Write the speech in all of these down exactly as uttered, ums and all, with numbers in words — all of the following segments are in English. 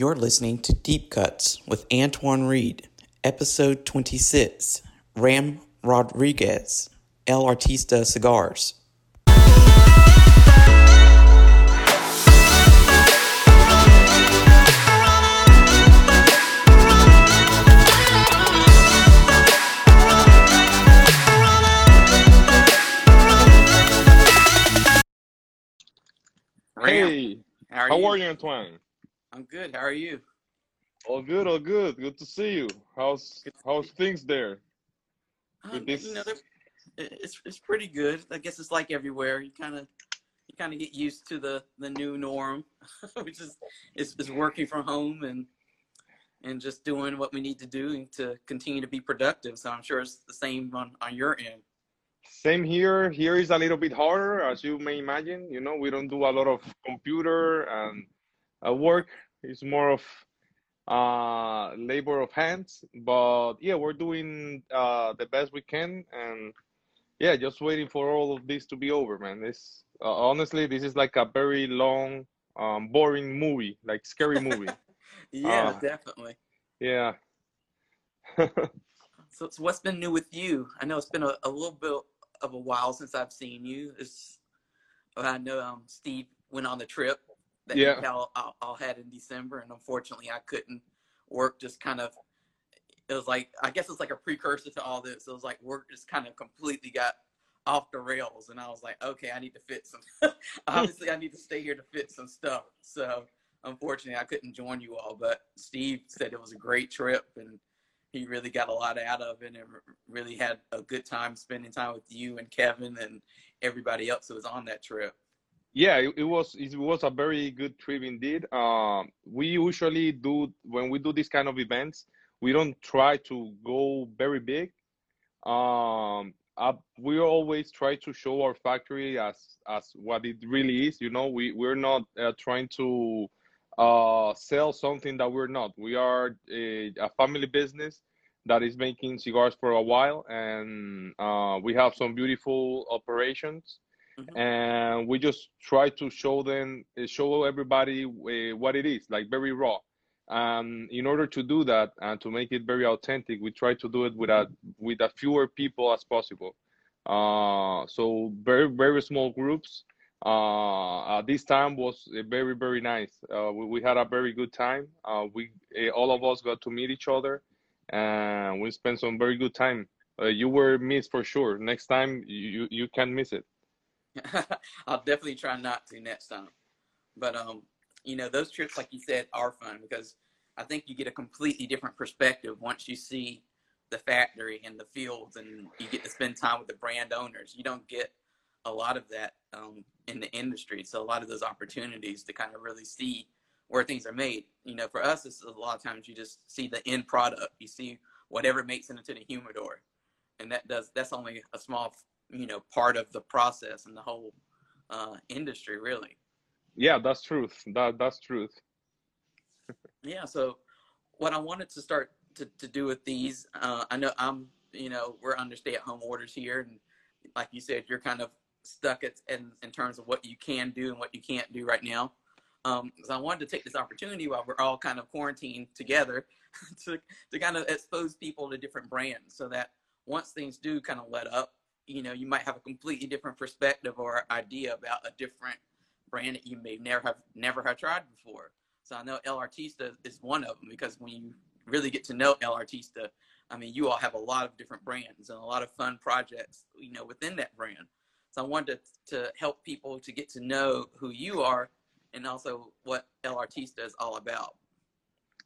You're listening to Deep Cuts with Antoine Reed, Episode twenty-six, Ram Rodriguez, El Artista Cigars. Hey, how are, how you? are you, Antoine? I'm good. How are you? All good, all good. Good to see you. How's how's things there? Um, this... You know, it's it's pretty good. I guess it's like everywhere. You kind of you kind of get used to the the new norm, which is is is working from home and and just doing what we need to do to continue to be productive. So I'm sure it's the same on on your end. Same here. Here is a little bit harder, as you may imagine. You know, we don't do a lot of computer and uh, work. It's more of uh, labor of hands. But yeah, we're doing uh, the best we can. And yeah, just waiting for all of this to be over, man. This uh, honestly, this is like a very long, um, boring movie, like scary movie. yeah, uh, definitely. Yeah. So, so what's been new with you? I know it's been a, a little bit of a while since I've seen you. It's, I know um, Steve went on the trip that yeah. I'll, I'll, I'll had in December, and unfortunately I couldn't work. Just kind of, it was like, I guess it's like a precursor to all this. It was like work just kind of completely got off the rails, and I was like, okay, I need to fit some, obviously I need to stay here to fit some stuff. So unfortunately I couldn't join you all, but Steve said it was a great trip, and he really got a lot out of it and really had a good time spending time with you and Kevin and everybody else who was on that trip. Yeah, it, it was it was a very good trip indeed. Um, we usually do, when we do these kind of events, we don't try to go very big. Um, I, we always try to show our factory as, as what it really is. You know, we, we're not uh, trying to uh sell something that we're not. We are a, a family business that is making cigars for a while, and uh we have some beautiful operations, mm-hmm. and we just try to show them show everybody uh, what it is, like very raw. Um in order to do that and to make it very authentic, we try to do it with a with as fewer people as possible, uh so very very small groups. Uh, uh this time was uh, very very nice. uh we, we had a very good time. uh we uh, all of us got to meet each other, and we spent some very good time. uh, you were missed for sure. Next time you you can't miss it. I'll definitely try not to next time, but um you know, those trips, like you said, are fun because I think you get a completely different perspective once you see the factory and the fields, and you get to spend time with the brand owners. You don't get a lot of that um in the industry, so a lot of those opportunities to kind of really see where things are made. You know, for us, it's a lot of times you just see the end product. You see whatever makes it into the humidor, and that does that's only a small, you know, part of the process and the whole uh industry, really. Yeah, that's truth. That that's truth. Yeah, so what I wanted to start to, to do with these, uh I know I'm you know we're under stay-at-home orders here, and like you said, you're kind of stuck at, in, in terms of what you can do and what you can't do right now. Um, so I wanted to take this opportunity while we're all kind of quarantined together to, to kind of expose people to different brands, so that once things do kind of let up, you know, you might have a completely different perspective or idea about a different brand that you may never have never have tried before. So I know El Artista is one of them, because when you really get to know El Artista, I mean, you all have a lot of different brands and a lot of fun projects, you know, within that brand. So I wanted to, to help people to get to know who you are and also what El Artista is all about.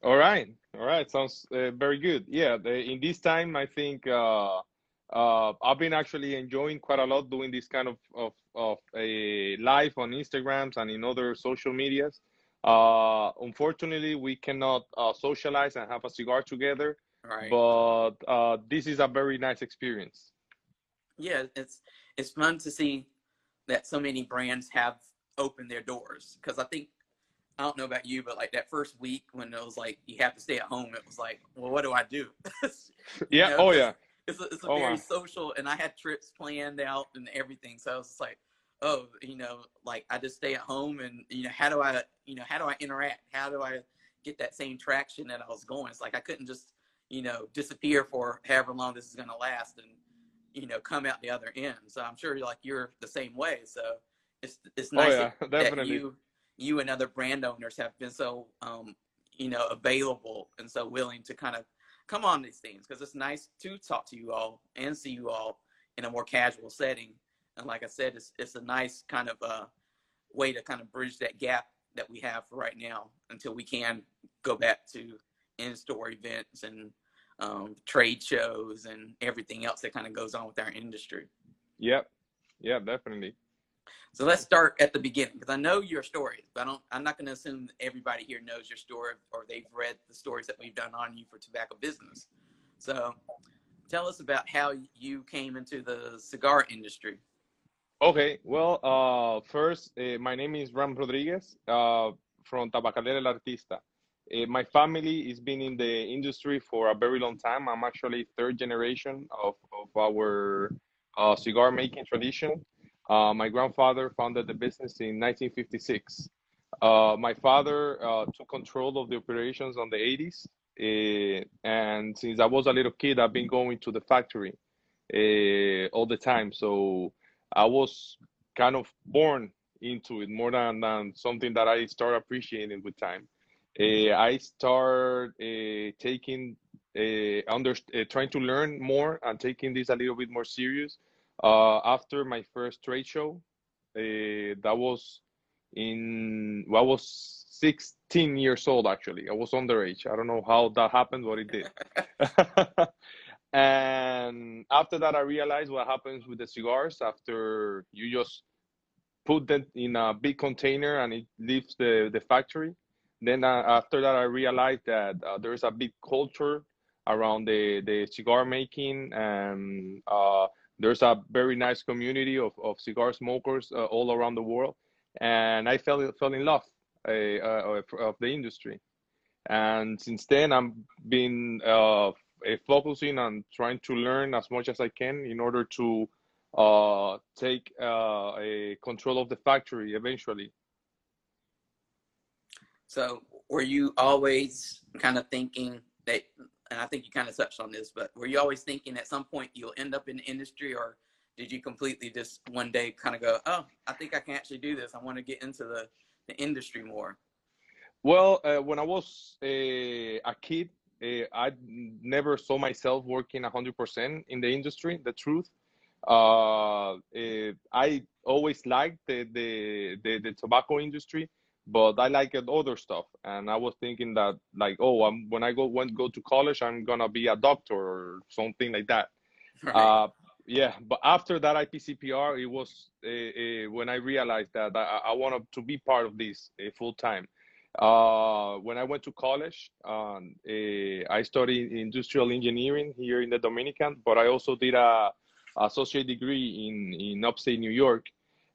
All right. All right. Sounds uh, very good. Yeah. The, in this time, I think uh, uh, I've been actually enjoying quite a lot doing this kind of, of, of a live on Instagrams and in other social medias. Uh, unfortunately, we cannot uh, socialize and have a cigar together. Right. But uh, this is a very nice experience. Yeah, it's it's fun to see that so many brands have opened their doors, because I think, I don't know about you, but like that first week when it was like you have to stay at home, it was like, well, what do I do? Yeah, know? oh yeah. It's a, it's a oh, very wow. social, and I had trips planned out and everything, so I was just like, oh, you know, like I just stay at home, and you know, how do I, you know, how do I interact? How do I get that same traction that I was going. It's like I couldn't just, you know, disappear for however long this is going to last and, you know, come out the other end. So I'm sure like you're the same way. So it's it's nice oh, yeah. that, that you you and other brand owners have been so, um, you know, available and so willing to kind of come on these things, because it's nice to talk to you all and see you all in a more casual setting. And like I said, it's it's a nice kind of uh, way to kind of bridge that gap that we have for right now until we can go back to in-store events and um, trade shows and everything else that kind of goes on with our industry. Yep. Yeah, definitely. So let's start at the beginning, because I know your stories, but I don't, I'm not going to assume that everybody here knows your story or they've read the stories that we've done on you for tobacco business. So tell us about how you came into the cigar industry. Okay, well, uh, first, uh, my name is Ram Rodriguez uh, from Tabacalera El Artista. Uh, my family has been in the industry for a very long time. I'm actually third generation of, of our uh, cigar making tradition. Uh, my grandfather founded the business in nineteen fifty-six. Uh, my father uh, took control of the operations on the eighties. Uh, and since I was a little kid, I've been going to the factory uh, all the time. So I was kind of born into it more than, than something that I started appreciating with time. Uh, I started uh, taking, uh, under, uh, trying to learn more and taking this a little bit more serious uh, after my first trade show. Uh, that was in, well, I was sixteen years old, actually. I was underage. I don't know how that happened, but it did. And after that, I realized what happens with the cigars after you just put them in a big container and it leaves the, the factory. Then uh, after that, I realized that uh, there is a big culture around the, the cigar making. And uh, there's a very nice community of, of cigar smokers uh, all around the world. And I fell, fell in love uh, uh, of the industry. And since then, I've been uh, focusing on trying to learn as much as I can in order to uh, take uh, a control of the factory eventually. So were you always kind of thinking that, and I think you kind of touched on this, but were you always thinking at some point you'll end up in the industry, or did you completely just one day kind of go, oh, I think I can actually do this. I want to get into the, the industry more? Well, uh, when I was a, a kid, I never saw myself working one hundred percent in the industry, the truth. Uh, I always liked the, the, the, the tobacco industry, but I liked other stuff. And I was thinking that, like, oh, I'm, when I go when, go to college, I'm going to be a doctor or something like that. Right. Uh, yeah, but after that I P C P R, it was uh, uh, when I realized that I, I wanted to be part of this uh, full-time. Uh, when I went to college, um, uh, I studied industrial engineering here in the Dominican, but I also did a, a associate degree in, in upstate New York.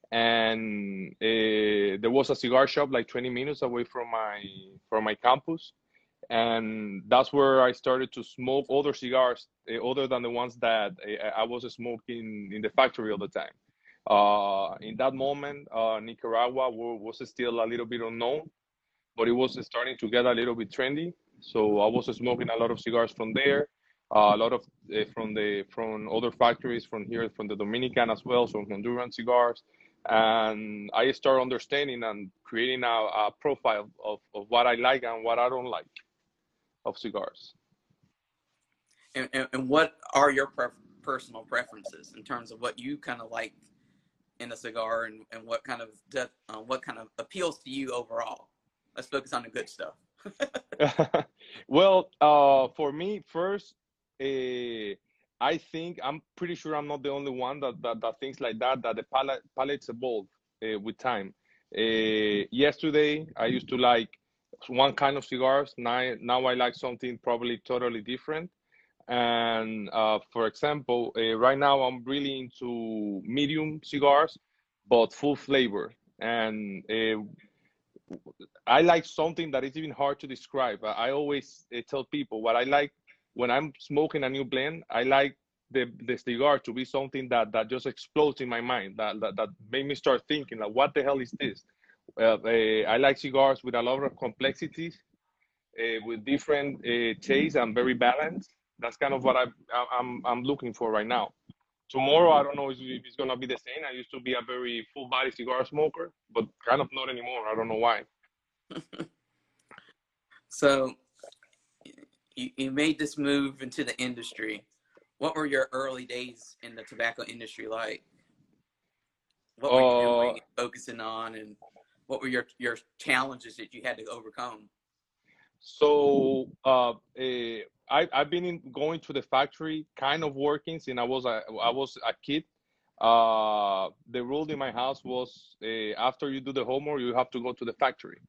And uh, there was a cigar shop like twenty minutes away from my, from my campus. And that's where I started to smoke other cigars uh, other than the ones that I, I was smoking in the factory all the time. Uh, in that moment, uh, Nicaragua was still a little bit unknown, but it was starting to get a little bit trendy. So I was smoking a lot of cigars from there, uh, a lot of uh, from the from other factories from here, from the Dominican as well, so Honduran cigars. And I started understanding and creating a, a profile of, of what I like and what I don't like of cigars. And, and, and what are your pref personal preferences in terms of what you kind of like in a cigar, and, and what kind of uh, what kind of appeals to you overall? Let's focus on the good stuff. Well, uh, for me, first, uh, I think I'm pretty sure I'm not the only one that that, that things like that, that the palette, palettes evolve uh, with time. Uh, yesterday, I used to like one kind of cigars. Now, now I like something probably totally different. And uh, for example, uh, right now I'm really into medium cigars, but full flavor. And uh, I like something that is even hard to describe. I always uh, tell people what I like when I'm smoking a new blend. I like the, the cigar to be something that, that just explodes in my mind, that, that, that made me start thinking, like, what the hell is this? Uh, uh, I like cigars with a lot of complexities, uh, with different uh, tastes and very balanced. That's kind of what I, I'm, I'm looking for right now. Tomorrow, I don't know if it's going to be the same. I used to be a very full-body cigar smoker, but kind of not anymore. I don't know why. So you, you made this move into the industry. What were your early days in the tobacco industry like? What were you doing, uh, focusing on, and what were your, your challenges that you had to overcome? So uh, eh, I, I've been in, going to the factory, kind of working since I was a, I was a kid. Uh, the rule in my house was eh, after you do the homework, you have to go to the factory.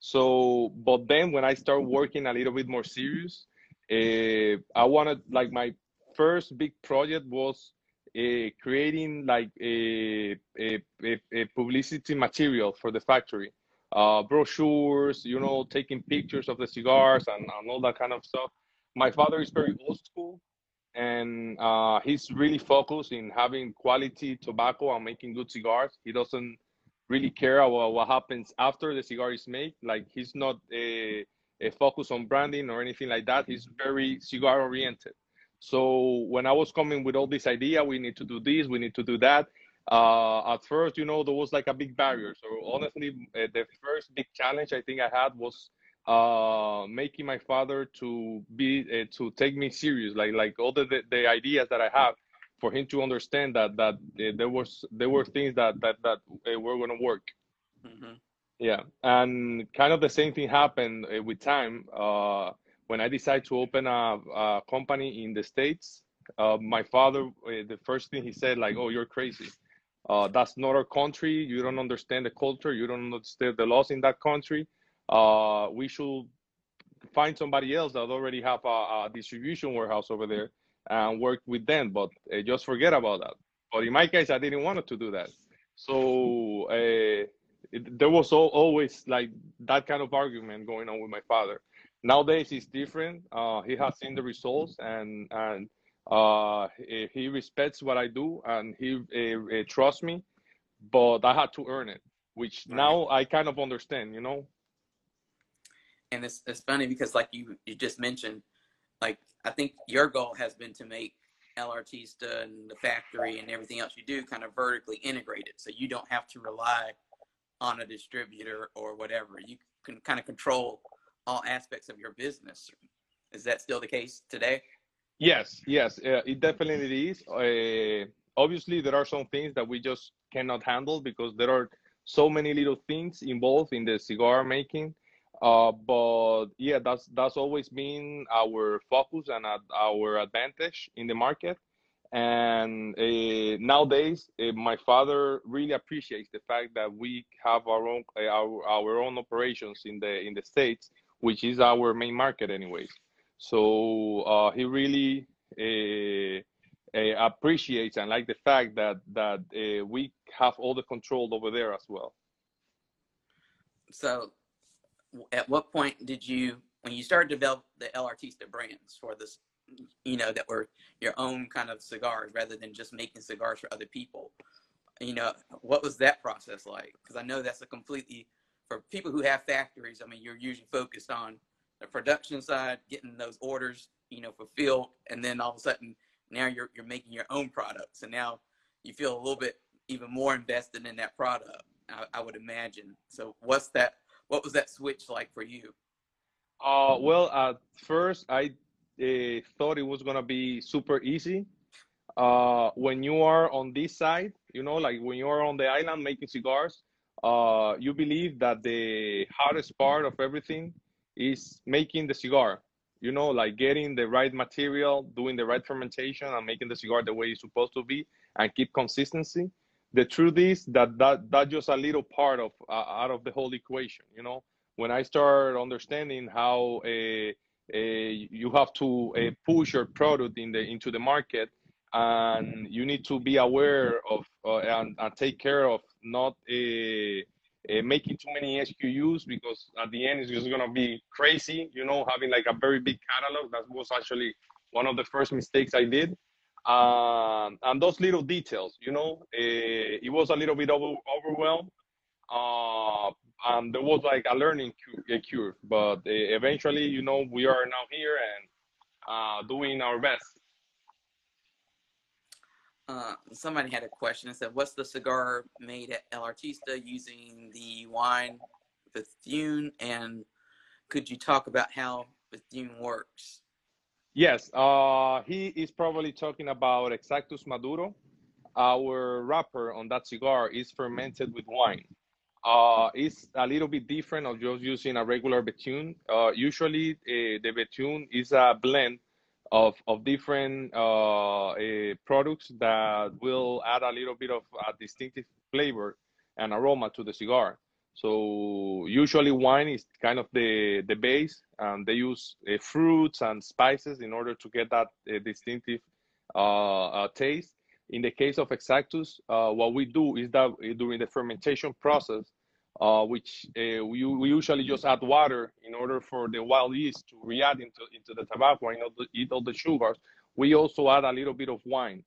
So, but then when I started working a little bit more serious, eh, I wanted, like, my first big project was eh, creating like a, a, a, a publicity material for the factory. Uh, brochures, you know, taking pictures of the cigars and, and all that kind of stuff. My father is very old school, and uh, he's really focused in having quality tobacco and making good cigars. He doesn't really care about what happens after the cigar is made. Like, he's not a, a focus on branding or anything like that. He's very cigar oriented. So when I was coming with all this idea, we need to do this, we need to do that. Uh, at first, you know, there was like a big barrier. So honestly, uh, the first big challenge I think I had was uh, making my father to be uh, to take me serious, like like all the, the, the ideas that I have, for him to understand that that uh, there was there were things that that that uh, were going to work. Mm-hmm. Yeah, and kind of the same thing happened uh, with time. Uh, when I decided to open a, a company in the States, uh, my father, uh, the first thing he said, like, "Oh, you're crazy. Uh, that's not our country. You don't understand the culture. You don't understand the laws in that country. Uh, we should find somebody else that already have a, a distribution warehouse over there and work with them. But uh, just forget about that." But in my case, I didn't want to do that. So uh, it, there was always like that kind of argument going on with my father. Nowadays, it's different. Uh, he has seen the results, and and. uh he respects what I do, and he uh, uh, trusts me, but I had to earn it, which right. Now I kind of understand, you know. And it's, it's funny because, like you you just mentioned, like, I think your goal has been to make El Artista and the factory and everything else you do kind of vertically integrated, so you don't have to rely on a distributor or whatever. You can kind of control all aspects of your business. Is that still the case today? Yes, yes, uh, it definitely is. Uh, obviously, there are some things that we just cannot handle because there are so many little things involved in the cigar making. Uh, but yeah, that's that's always been our focus and uh, our advantage in the market. And uh, nowadays, uh, my father really appreciates the fact that we have our own uh, our, our own operations in the in the States, which is our main market, anyways. So uh, he really uh, uh, appreciates and like the fact that that uh, we have all the control over there as well. So at what point did you, when you started to develop the El Artista brands for this, you know, that were your own kind of cigars rather than just making cigars for other people, you know, what was that process like? Because I know that's a completely, for people who have factories, I mean, you're usually focused on the production side, getting those orders, you know, fulfilled, and then all of a sudden now you're you're making your own products, and now you feel a little bit even more invested in that product, I, I would imagine. So what's that? What was that switch like for you? Uh, well, at first I uh, thought it was gonna be super easy. Uh, when you are on this side, you know, like when you are on the island making cigars, uh, you believe that the hardest part of everything is making the cigar, you know, like getting the right material, doing the right fermentation, and making the cigar the way it's supposed to be, and keep consistency. The truth is that that that's just a little part of uh, out of the whole equation, you know. When I started understanding how uh, uh, you have to uh, push your product in the into the market, and you need to be aware of uh, and, and take care of not a uh, Uh, making too many S K Us, because at the end it's just gonna be crazy, you know, having like a very big catalog. That was actually one of the first mistakes I did. Um, and those little details, you know, uh, it was a little bit over overwhelmed. Uh, um, there was like a learning cure, but eventually, you know, we are now here and uh, doing our best. Uh, somebody had a question and said, what's the cigar made at El Artista using the wine Bethune, and could you talk about how Bethune works? Yes, uh, he is probably talking about Exactus Maduro. Our wrapper on that cigar is fermented with wine. Uh, it's a little bit different of just using a regular Bethune. Uh, usually uh, the Bethune is a blend Of, of different uh, uh, products that will add a little bit of a distinctive flavor and aroma to the cigar. So usually wine is kind of the, the base, and they use uh, fruits and spices in order to get that uh, distinctive uh, uh, taste. In the case of Exactus, uh, what we do is that during the fermentation process, uh, which uh, we, we usually just add water in order for the wild yeast to react into, into the tobacco and eat all the sugars. We also add a little bit of wine.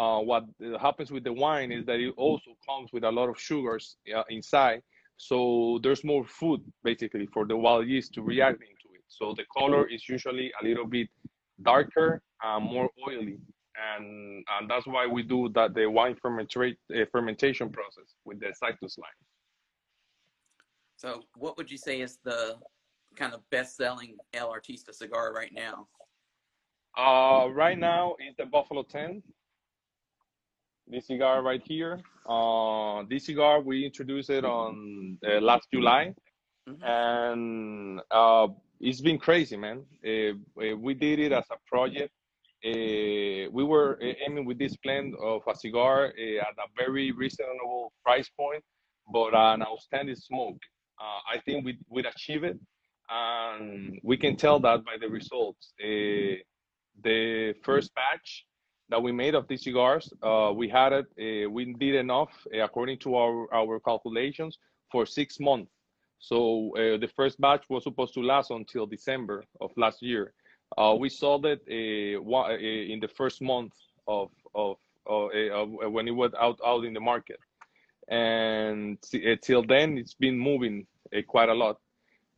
Uh, what happens with the wine is that it also comes with a lot of sugars uh, inside. So there's more food basically for the wild yeast to react into it. So the color is usually a little bit darker, uh, more oily. And, and that's why we do that the wine fermentate, uh, fermentation process with the Exactus line. So what would you say is the kind of best-selling El Artista cigar right now? Uh, right now, it's the Buffalo ten. This cigar right here. Uh, this cigar, we introduced it on uh, last July. Mm-hmm. And uh, it's been crazy, man. Uh, we did it as a project. Uh, we were aiming with this blend of a cigar uh, at a very reasonable price point, but an outstanding smoke. Uh, I think we we'd achieve it, and we can tell that by the results. Uh, the first batch that we made of these cigars, uh, we had it, uh, we did enough uh, according to our, our calculations for six months. So uh, the first batch was supposed to last until December of last year. Uh, we sold it uh, in the first month of, of, of, of when it was out, out in the market. And till then it's been moving uh, quite a lot,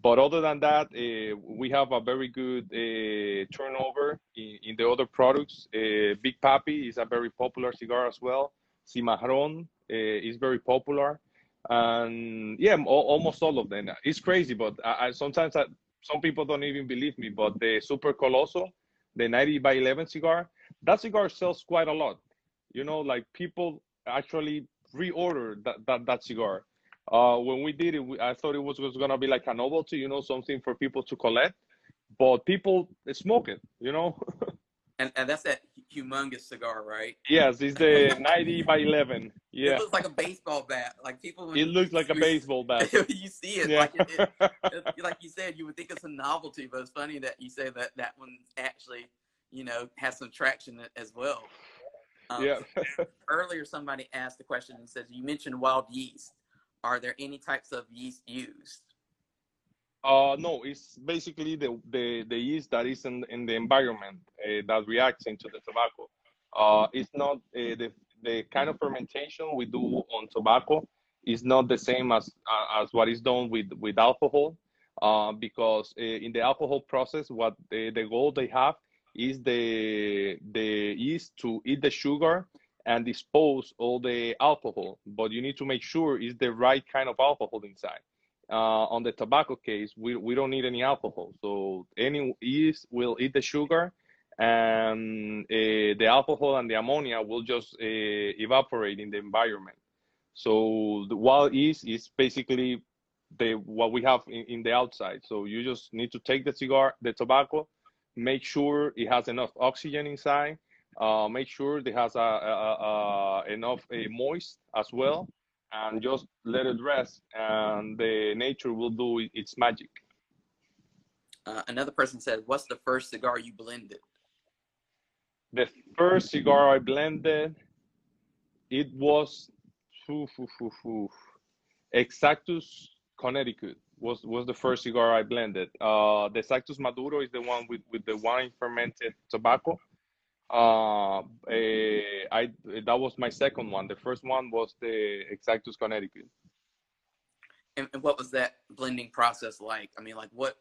but other than that uh, we have a very good uh, turnover in, in the other products. uh, Big Papi is a very popular cigar as well. Cimarron uh, is very popular, and yeah, almost all of them. It's crazy, but I, I sometimes I, some people don't even believe me, but the Super Colosso, the ninety by eleven cigar, that cigar sells quite a lot, you know, like people actually reorder that, that that cigar. Uh when we did it, we, I thought it was, was gonna be like a novelty, you know, something for people to collect, but people smoke it, you know. and, and that's that humongous cigar, right? Yes, it's the ninety by eleven. Yeah, it looks like a baseball bat. Like people it looks like a baseball bat. You see it, yeah. Like, it, it, it, like you said, you would think it's a novelty, but it's funny that you say that that one actually, you know, has some traction as well. Um, yeah. Earlier, somebody asked the question and says, you mentioned wild yeast. Are there any types of yeast used? Uh, no, it's basically the, the, the yeast that is in, in the environment uh, that reacts into the tobacco. Uh, it's not uh, the, the kind of fermentation we do on tobacco is not the same as, uh, as what is done with, with alcohol, uh, because uh, in the alcohol process, what they, the goal they have is the the yeast to eat the sugar and dispose all the alcohol, but you need to make sure it's the right kind of alcohol inside. Uh, on the tobacco case, we, we don't need any alcohol, so any yeast will eat the sugar, and uh, the alcohol and the ammonia will just uh, evaporate in the environment. So the wild yeast is basically the what we have in, in the outside. So you just need to take the cigar, the tobacco, make sure it has enough oxygen inside, uh, make sure it has a, a, a enough a moist as well, and just let it rest, and the nature will do its magic. Uh, another person said, what's the first cigar you blended? The first cigar I blended, it was oof, oof, oof, oof. Exactus Connecticut. Was, was the first cigar I blended. Uh, the Exactus Maduro is the one with, with the wine fermented tobacco. Uh, eh, I, that was my second one. The first one was the Exactus Connecticut. and, and what was that blending process like? I mean, like what,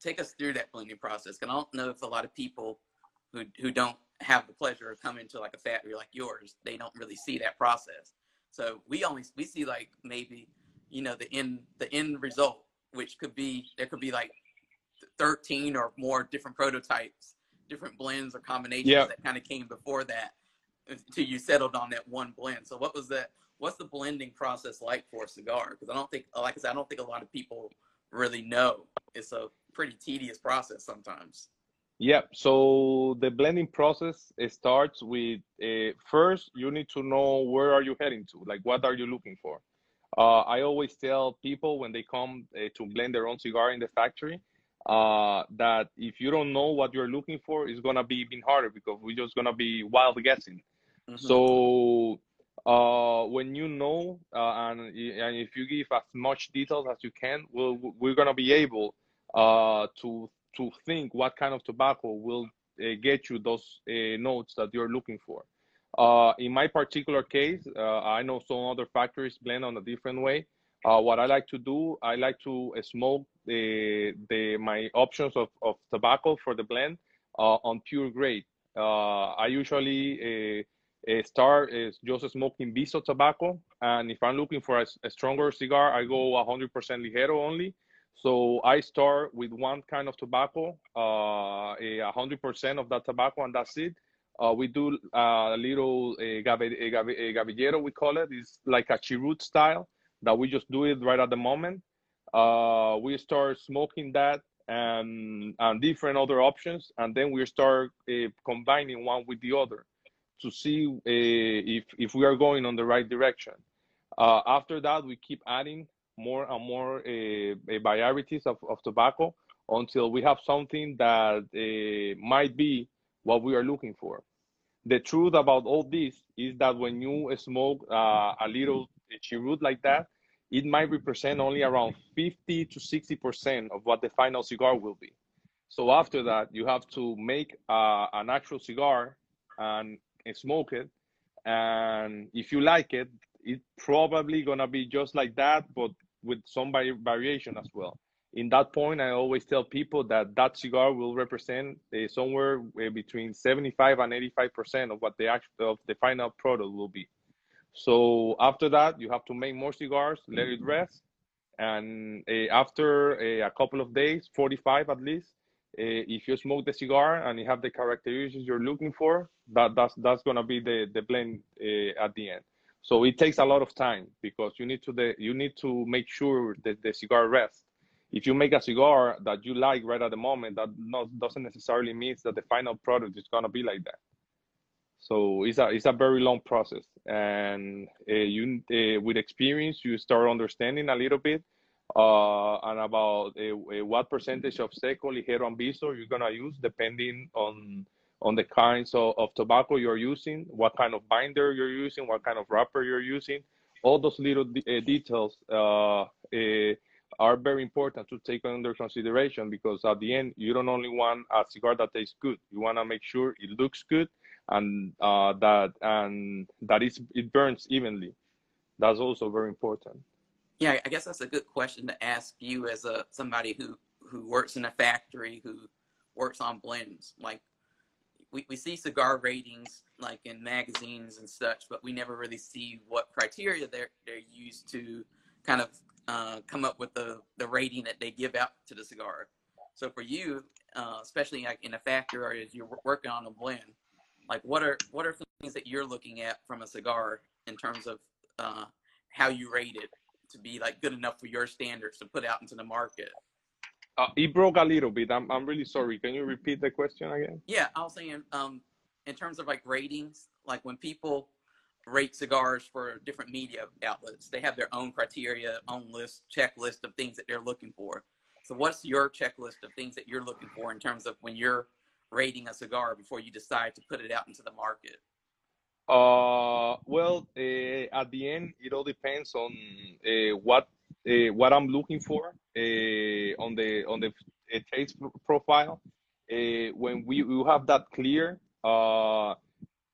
take us through that blending process. And I don't know if a lot of people who, who don't have the pleasure of coming to like a factory like yours, they don't really see that process. So we only, we see like maybe, you know, the end, the end result, which could be, there could be like thirteen or more different prototypes, different blends or combinations yep. that kind of came before that until you settled on that one blend. So what was that, what's the blending process like for a cigar? Because I don't think, like I said, I don't think a lot of people really know. It's a pretty tedious process sometimes. Yeah, so the blending process, it starts with, uh, first, you need to know where are you heading to? Like, what are you looking for? Uh, I always tell people when they come uh, to blend their own cigar in the factory, uh, that if you don't know what you're looking for, it's going to be even harder because we're just going to be wild guessing. Mm-hmm. So uh, when you know, uh, and, and if you give as much details as you can, we'll, we're going to be able uh, to to think what kind of tobacco will uh, get you those uh, notes that you're looking for. Uh, in my particular case, uh, I know some other factories blend on a different way. Uh, what I like to do, I like to uh, smoke the, the, my options of, of tobacco for the blend uh, on pure grade. Uh, I usually uh, uh, start uh, just smoking Viso tobacco. And if I'm looking for a, a stronger cigar, I go one hundred percent Ligero only. So I start with one kind of tobacco, uh, one hundred percent of that tobacco, and that's it. Uh, we do uh, a little uh, gavillero, we call it. It's like a chirut style that we just do it right at the moment. Uh, we start smoking that and, and different other options, and then we start uh, combining one with the other to see uh, if, if we are going on the right direction. Uh, after that, we keep adding more and more uh, varieties of, of tobacco until we have something that uh, might be what we are looking for. The truth about all this is that when you smoke uh, a little chirut like that, it might represent only around fifty to sixty percent of what the final cigar will be. So after that, you have to make uh, an actual cigar and smoke it. And if you like it, it's probably gonna be just like that, but with some variation as well. In that point, I always tell people that that cigar will represent uh, somewhere uh, between seventy-five and eighty-five percent of what the actual of the final product will be. So after that, you have to make more cigars, let it rest, and uh, after uh, a couple of days, forty-five at least, uh, if you smoke the cigar and you have the characteristics you're looking for, that that's that's gonna be the the blend uh, at the end. So it takes a lot of time because you need to the, you need to make sure that the cigar rests. If you make a cigar that you like right at the moment, that not, doesn't necessarily mean that the final product is gonna be like that. So it's a it's a very long process, and uh, you uh, with experience you start understanding a little bit uh, and about uh, what percentage of Seco, Ligero, and Viso you're gonna use depending on. on the kinds of, of tobacco you're using, what kind of binder you're using, what kind of wrapper you're using. All those little de uh, details uh, uh, are very important to take under consideration because at the end, you don't only want a cigar that tastes good. You want to make sure it looks good and uh, that and that it's, it burns evenly. That's also very important. Yeah, I guess that's a good question to ask you as a somebody who, who works in a factory, who works on blends. Like, We, we see cigar ratings like in magazines and such, but we never really see what criteria they're, they're used to kind of uh, come up with the, the rating that they give out to the cigar. So for you, uh, especially like in a factory or as you're working on a blend, like what are what are some things that you're looking at from a cigar in terms of uh, how you rate it to be like good enough for your standards to put out into the market? Uh, it broke a little bit. I'm, I'm really sorry. Can you repeat the question again? Yeah, I was saying um, in terms of like ratings, like when people rate cigars for different media outlets, they have their own criteria, own list, checklist of things that they're looking for. So what's your checklist of things that you're looking for in terms of when you're rating a cigar before you decide to put it out into the market? Uh, well, uh, at the end, it all depends on uh, what Uh, what I'm looking for uh, on the on the uh, taste pro profile. Uh, when we, we have that clear uh,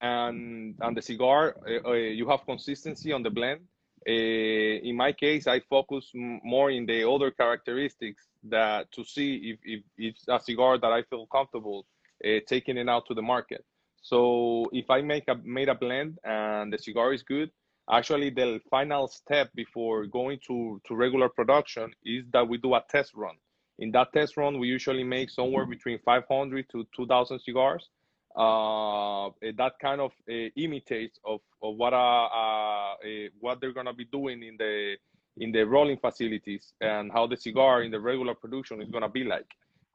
and and the cigar, uh, uh, you have consistency on the blend. Uh, in my case, I focus more in the other characteristics that to see if, if it's a cigar that I feel comfortable uh, taking it out to the market. So if I make a, made a blend and the cigar is good, actually the final step before going to, to regular production is that we do a test run. In that test run, we usually make somewhere between five hundred to two thousand cigars. Uh, that kind of uh, imitates of, of what, uh, uh, uh, what they're gonna be doing in the, in the rolling facilities and how the cigar in the regular production is gonna be like.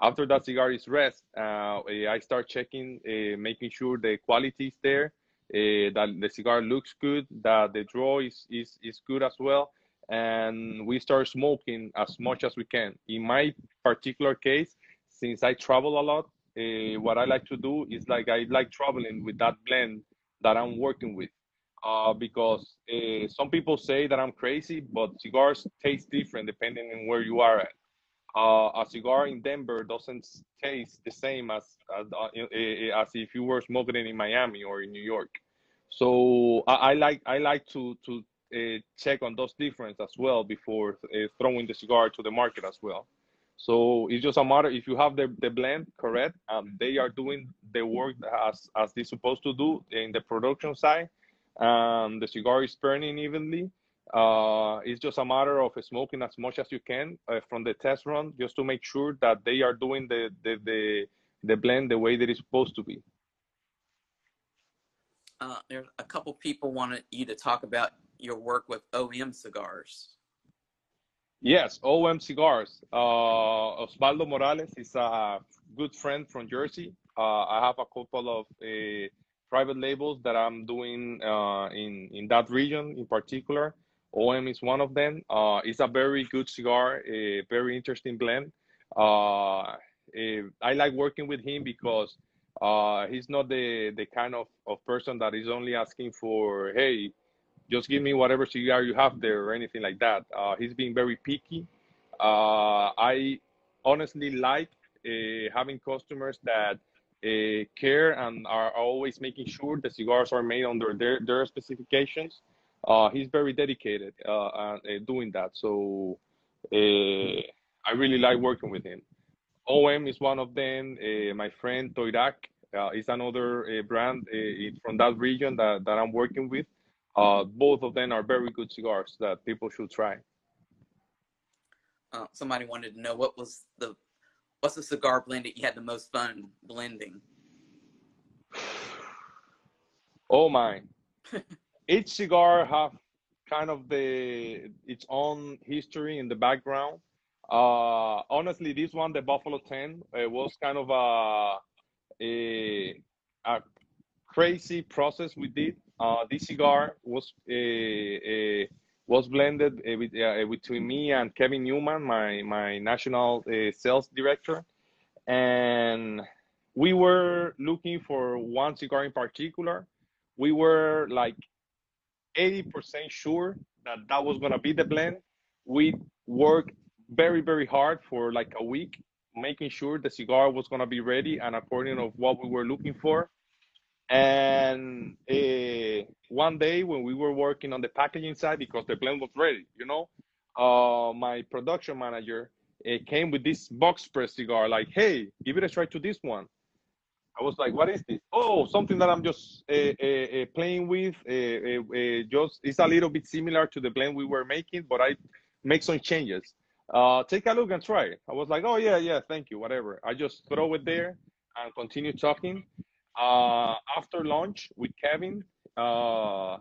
After that cigar is rest, uh, I start checking, uh, making sure the quality is there, uh, that the cigar looks good, that the draw is, is, is good as well. And we start smoking as much as we can. In my particular case, since I travel a lot, uh, what I like to do is like, I like traveling with that blend that I'm working with. Uh, because uh, some people say that I'm crazy, but cigars taste different depending on where you are at. Uh, a cigar in Denver doesn't taste the same as, as, uh, as if you were smoking it in Miami or in New York. So I, I like, I like to, to uh, check on those differences as well before uh, throwing the cigar to the market as well. So it's just a matter, if you have the, the blend correct, um, they are doing the work as, as they're supposed to do in the production side. Um, the cigar is burning evenly. Uh, it's just a matter of smoking as much as you can uh, from the test run, just to make sure that they are doing the, the, the, the blend the way that it's supposed to be. Uh, there's a couple people wanted you to talk about your work with O M Cigars. Yes, O M Cigars. Uh, Osvaldo Morales is a good friend from Jersey. Uh, I have a couple of uh, private labels that I'm doing uh, in, in that region in particular. O M is one of them. Uh, it's a very good cigar, a very interesting blend. Uh, I like working with him because uh, he's not the, the kind of, of person that is only asking for, hey, just give me whatever cigar you have there or anything like that. Uh, he's being very picky. Uh, I honestly like uh, having customers that uh, care and are always making sure the cigars are made under their, their specifications. Uh, he's very dedicated uh, uh, doing that. So uh, I really like working with him. O M is one of them. Uh, my friend Toyrac uh, is another uh, brand uh, from that region that, that I'm working with. Uh, both of them are very good cigars that people should try. Uh, somebody wanted to know what was the, what's the cigar blend that you had the most fun blending? Oh my. Each cigar have kind of the, its own history in the background. Uh, honestly, this one, the Buffalo ten, it was kind of a, a, a crazy process we did. Uh, this cigar was uh, uh, was blended uh, with, uh, between me and Kevin Newman, my my national uh, sales director, and we were looking for one cigar in particular. We were like eighty percent sure that that was gonna be the blend. We worked very very hard for like a week, making sure the cigar was gonna be ready and according to what we were looking for. And uh, one day when we were working on the packaging side, because the blend was ready, you know, uh, my production manager uh, came with this box press cigar, like, hey, give it a try to this one. I was like, what is this? Oh, something that I'm just uh, uh, playing with. Uh, uh, just it's a little bit similar to the blend we were making, but I make some changes. Uh, take a look and try it. I was like, oh, yeah, yeah, thank you, whatever. I just throw it there and continue talking. Uh, after lunch with Kevin, uh,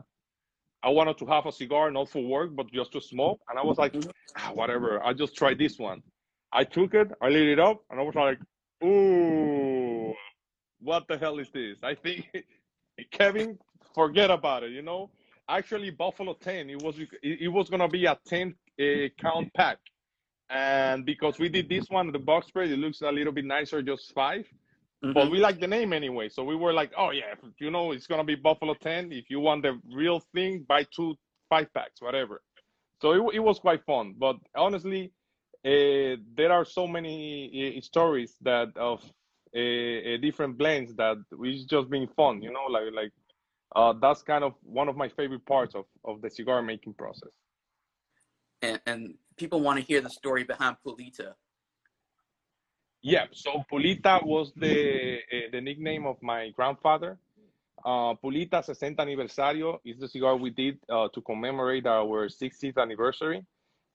I wanted to have a cigar, not for work, but just to smoke. And I was like, ah, whatever, I'll just try this one. I took it, I lit it up, and I was like, ooh, what the hell is this? I think, Kevin, forget about it, you know? Actually, Buffalo ten, it was, it was going to be a ten count pack. And because we did this one, the box spread, it looks a little bit nicer, just five. But we like the name anyway, so we were like, oh yeah, you know, it's gonna be Buffalo ten. If you want the real thing, buy two five packs, whatever. So it, it was quite fun. But honestly, uh, there are so many uh, stories that of uh, uh, different blends that it's just been fun, you know, like like uh, that's kind of one of my favorite parts of, of the cigar making process. And, and people want to hear the story behind Pulita. Yeah, so Pulita was the, uh, the nickname of my grandfather. Uh, Pulita Sesenta Anniversario is the cigar we did uh, to commemorate our sixtieth anniversary.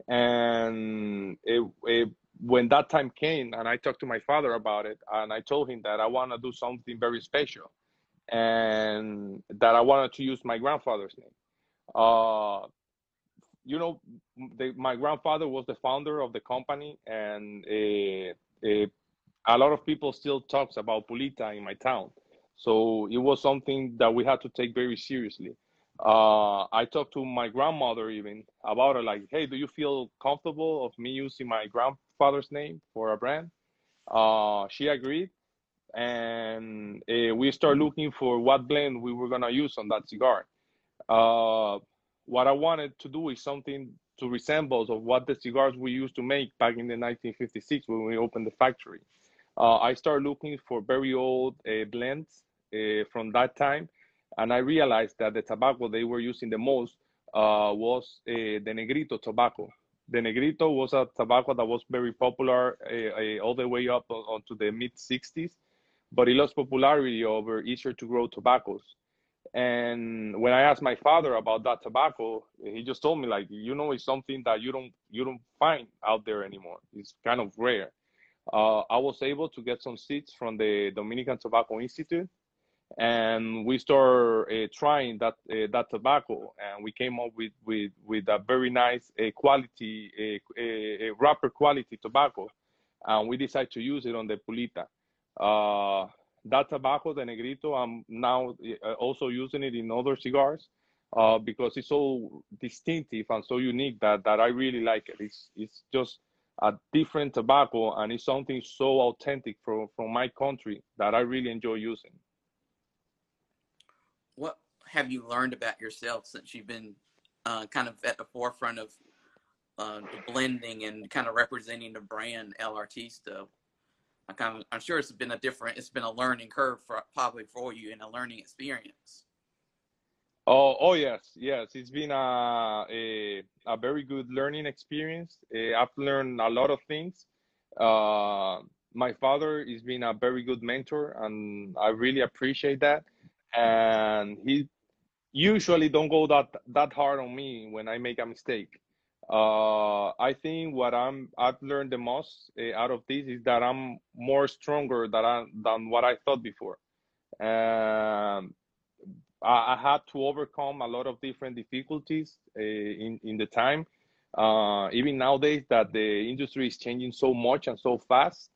And it, it, when that time came and I talked to my father about it, and I told him that I want to do something very special and that I wanted to use my grandfather's name. Uh, you know, they, my grandfather was the founder of the company, and a, a, a lot of people still talks about Pulita in my town. So it was something that we had to take very seriously. Uh, I talked to my grandmother even about it, like, hey, do you feel comfortable of me using my grandfather's name for a brand? Uh, she agreed, and uh, we started looking for what blend we were gonna use on that cigar. Uh, what I wanted to do is something to resemble of what the cigars we used to make back in the nineteen fifty-six when we opened the factory. Uh, I started looking for very old uh, blends uh, from that time. And I realized that the tobacco they were using the most uh, was uh, the Negrito tobacco. The Negrito was a tobacco that was very popular uh, uh, all the way up onto the mid sixties, but it lost popularity over easier to grow tobaccos. And when I asked my father about that tobacco, he just told me, like, you know, it's something that you don't, you don't find out there anymore. It's kind of rare. Uh, I was able to get some seeds from the Dominican Tobacco Institute, and we started uh, trying that uh, that tobacco, and we came up with with with a very nice uh, quality uh, uh, wrapper quality tobacco, and we decided to use it on the Pulita. Uh, that tobacco, the Negrito, I'm now also using it in other cigars uh, because it's so distinctive and so unique that that I really like it. It's it's just a different tobacco, and it's something so authentic from from my country that I really enjoy using. What have you learned about yourself since you've been uh, kind of at the forefront of uh, the blending and kind of representing the brand El Artista? I kind of, I'm sure it's been a different, it's been a learning curve for, probably for you, and a learning experience. Oh, oh yes, yes. It's been a, a, a very good learning experience. I've learned a lot of things. Uh, my father has been a very good mentor, and I really appreciate that. And he usually don't go that that hard on me when I make a mistake. Uh, I think what I'm I've learned the most uh, out of this is that I'm more stronger than I, than what I thought before. Um, I, I had to overcome a lot of different difficulties uh, in in the time. Uh, even nowadays, that the industry is changing so much and so fast.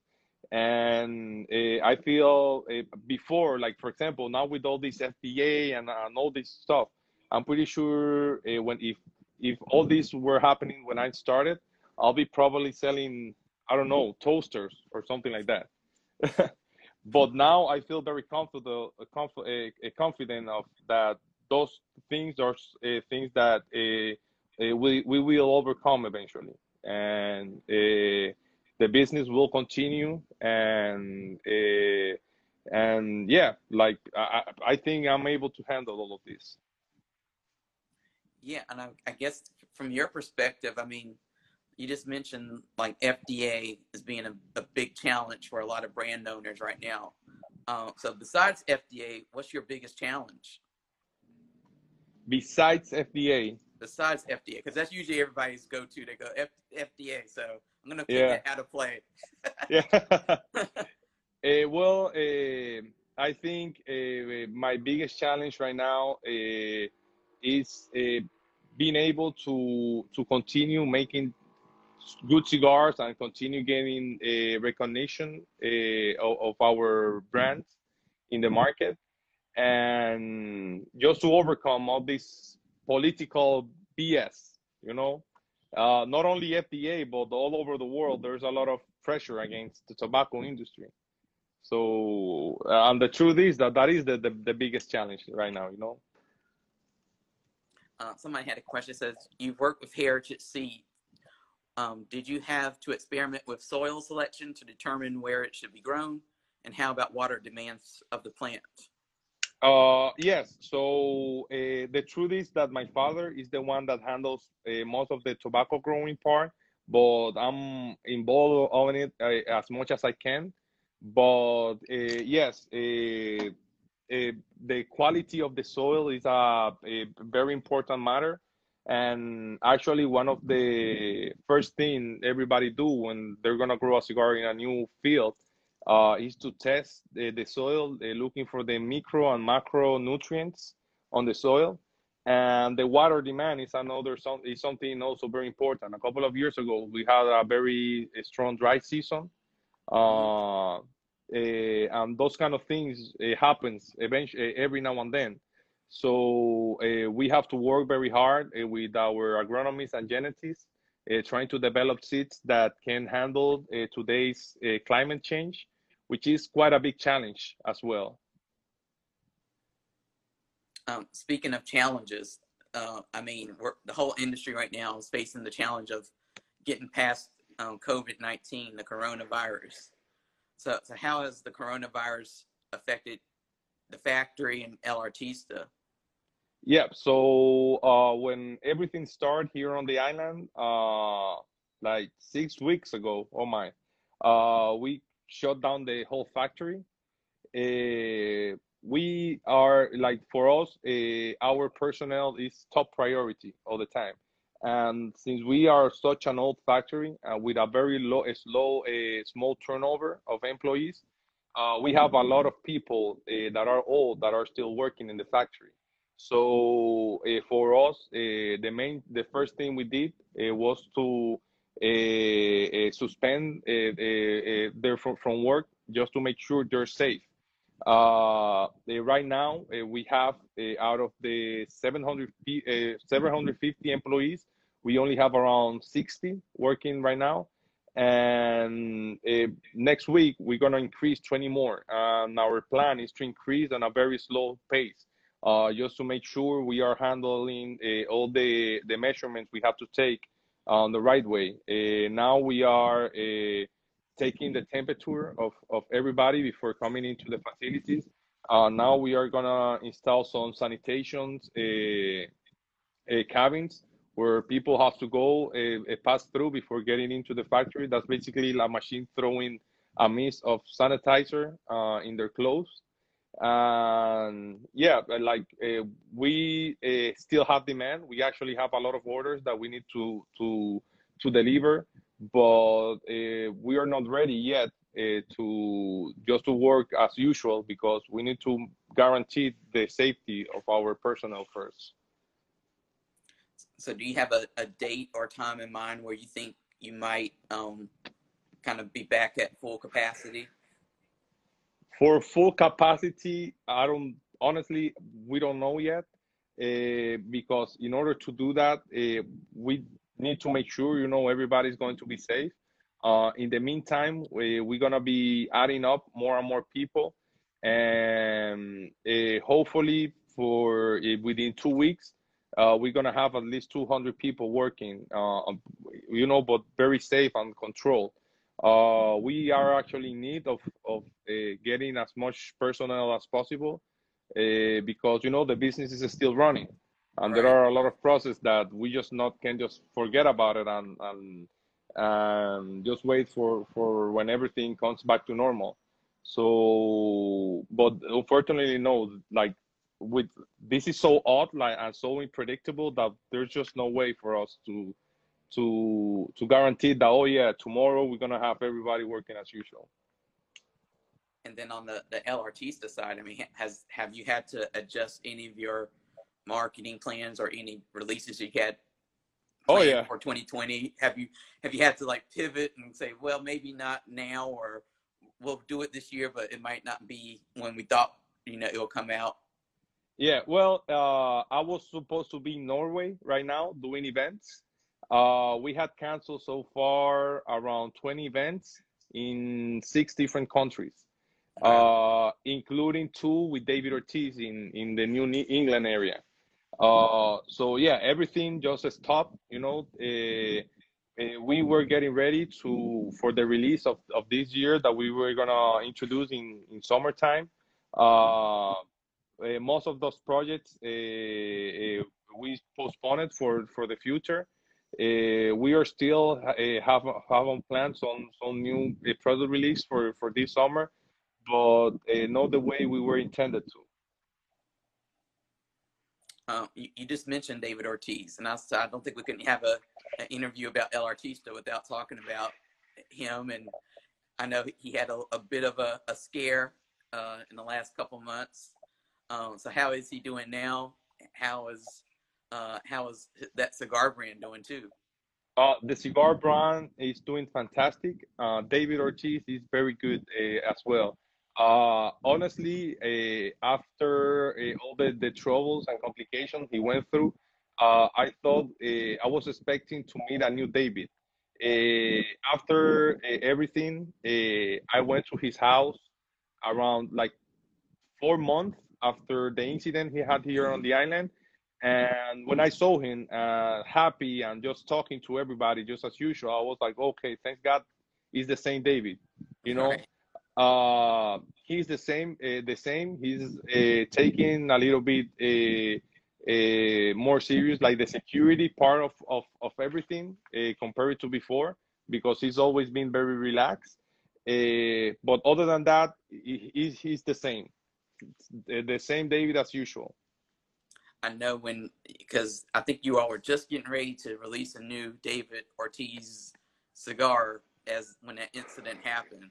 And uh, I feel uh, before, like, for example, now with all this F D A and, and all this stuff, I'm pretty sure uh, when if if all this were happening when I started, I'll be probably selling, I don't know, toasters or something like that. But now I feel very comfortable, uh, comf uh, confident of that those things are uh, things that uh, uh, we, we will overcome eventually. And Uh, the business will continue, and uh, and yeah, like I, I think I'm able to handle all of this. Yeah, and I, I guess from your perspective, I mean, you just mentioned like F D A as being a, a big challenge for a lot of brand owners right now. Uh, so besides F D A, what's your biggest challenge? Besides F D A? Besides F D A, because that's usually everybody's go-to. They go F FDA, so I'm gonna figure yeah. how to play. yeah. uh, well, uh, I think uh, my biggest challenge right now uh, is uh, being able to to continue making good cigars and continue getting uh, recognition uh, of, of our brand in the market, and just to overcome all this political B S, you know. Uh, not only F D A, but all over the world, there's a lot of pressure against the tobacco industry. So, uh, and the truth is that that is the, the, the biggest challenge right now, you know? Uh, somebody had a question. It says, you've worked with Heritage Seed. Um, did you have to experiment with soil selection to determine where it should be grown? And how about water demands of the plant? Uh, yes. So uh, the truth is that my father is the one that handles uh, most of the tobacco growing part, but I'm involved on it uh, as much as I can. But uh, yes, uh, uh, the quality of the soil is a, a very important matter. And actually, one of the first thing everybody do when they're going to grow a cigar in a new field Uh, is to test the, the soil, uh, looking for the micro and macro nutrients on the soil. And the water demand is another some, is something also very important. A couple of years ago, we had a very a strong dry season. Uh, uh, and those kind of things uh, happens eventually, every now and then. So uh, we have to work very hard uh, with our agronomists and genetists, Uh, trying to develop seeds that can handle uh, today's uh, climate change, which is quite a big challenge as well. Um, speaking of challenges, uh, I mean, we're, the whole industry right now is facing the challenge of getting past um, COVID nineteen, the coronavirus. So, so how has the coronavirus affected the factory and El Artista? Yeah, so uh, when everything started here on the island, uh, like six weeks ago, oh my, uh, we shut down the whole factory. Uh, we are, like for us, uh, our personnel is top priority all the time. And since we are such an old factory uh, with a very low, a slow, a small turnover of employees, uh, we have a lot of people uh, that are old that are still working in the factory. So uh, for us, uh, the main, the first thing we did uh, was to uh, uh, suspend uh, uh, them from, from work just to make sure they're safe. Uh, they, right now, uh, we have uh, out of the seven hundred, uh, seven hundred fifty employees, we only have around sixty working right now. And uh, next week, we're going to increase twenty more. And our plan is to increase on a very slow pace. Uh, just to make sure we are handling uh, all the, the measurements we have to take on the right way. Uh, now we are uh, taking the temperature of, of everybody before coming into the facilities. Uh, now we are gonna install some sanitation uh, uh, cabins where people have to go uh, pass through before getting into the factory. That's basically a machine throwing a mist of sanitizer uh, in their clothes. And yeah, like uh, we uh, still have demand. We actually have a lot of orders that we need to to to deliver, but uh, we are not ready yet uh, to just to work as usual because we need to guarantee the safety of our personnel first. So do you have a, a date or time in mind where you think you might um, kind of be back at full capacity? For full capacity, I don't, honestly, we don't know yet, uh, because in order to do that, uh, we need to make sure, you know, everybody's going to be safe. Uh, in the meantime, we, we're going to be adding up more and more people. And uh, hopefully for uh, within two weeks, uh, we're going to have at least two hundred people working, uh, you know, but very safe and controlled. Uh, we are actually in need of, of uh, getting as much personnel as possible uh, because, you know, the business is still running and right. There are a lot of processes that we just not can just forget about it and, and, and just wait for, for when everything comes back to normal. So, but unfortunately, no, like with, this is so odd like, and so unpredictable that there's just no way for us to to to guarantee that, oh yeah, tomorrow we're gonna have everybody working as usual. And then on the, the El Artista side, I mean, has have you had to adjust any of your marketing plans or any releases you had oh yeah for twenty twenty? Have you have you had to like pivot and say, well, maybe not now, or we'll do it this year, but it might not be when we thought, you know, it'll come out? Yeah, well, uh, I was supposed to be in Norway right now doing events. Uh, we had canceled so far around twenty events in six different countries, uh, including two with David Ortiz in, in the New England area. Uh, so yeah, everything just stopped, you know. Uh, we were getting ready to for the release of, of this year that we were going to introduce in, in summertime. Uh, uh, most of those projects uh, uh, we postponed for for the future. Uh, we are still uh, have have on plans on some new uh, product release for for this summer, but uh, not the way we were intended to. Um, you, you just mentioned David Ortiz, and I, I don't think we can have a, an interview about El Artista without talking about him. And I know he had a, a bit of a, a scare uh, in the last couple months. Um, so how is he doing now? How is uh, how is that cigar brand doing too? Uh, the cigar brand is doing fantastic. Uh, David Ortiz is very good uh, as well. Uh, honestly, uh, after uh, all the, the troubles and complications he went through, uh, I thought uh, I was expecting to meet a new David. Uh, after uh, everything, uh, I went to his house around like four months after the incident he had here on the island. And when I saw him uh, happy and just talking to everybody, just as usual, I was like, okay, thank God he's the same David, you know? Right. Uh, he's the same, uh, the same, he's uh, taking a little bit uh, uh, more serious, like the security part of, of, of everything uh, compared to before, because he's always been very relaxed. Uh, but other than that, he, he's the same, the same David as usual. I know when, because I think you all were just getting ready to release a new David Ortiz cigar as when that incident happened.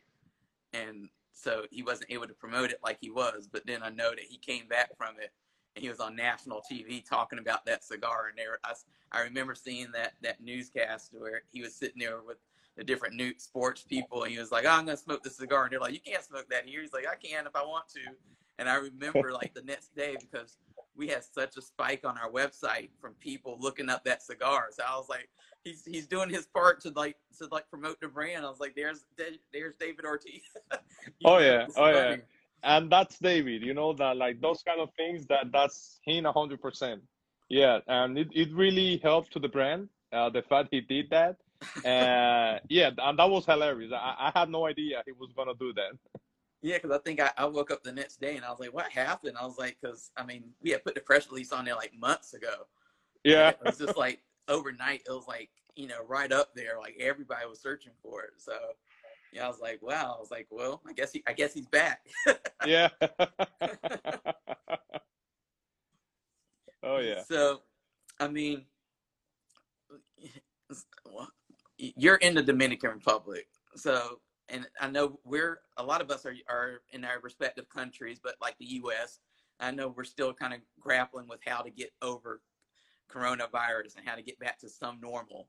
And so he wasn't able to promote it like he was, but then I know that he came back from it and he was on national T V talking about that cigar. And there, I, I remember seeing that, that newscast where he was sitting there with the different new sports people and he was like, oh, I'm going to smoke this cigar. And they're like, you can't smoke that here. He's like, I can if I want to. And I remember like the next day, because we had such a spike on our website from people looking up that cigar. So I was like, he's, he's doing his part to like, to like promote the brand. I was like, there's, there's David Ortiz. Oh yeah. Oh yeah. And that's David, you know, that like those kind of things, that that's him a hundred percent. Yeah. And it, it really helped to the brand, uh, the fact he did that. Uh, yeah. And that was hilarious. I, I had no idea he was going to do that. Yeah, because I think I, I woke up the next day and I was like, what happened? I was like, because, I mean, we had put the press release on there like months ago. Yeah. It was just like overnight. It was like, you know, right up there. Like everybody was searching for it. So, yeah, I was like, wow. I was like, well, I guess, he, I guess he's back. Yeah. Oh, yeah. So, I mean, you're in the Dominican Republic. So. And I know we're, a lot of us are, are in our respective countries, but like the U S, I know we're still kind of grappling with how to get over coronavirus and how to get back to some normal.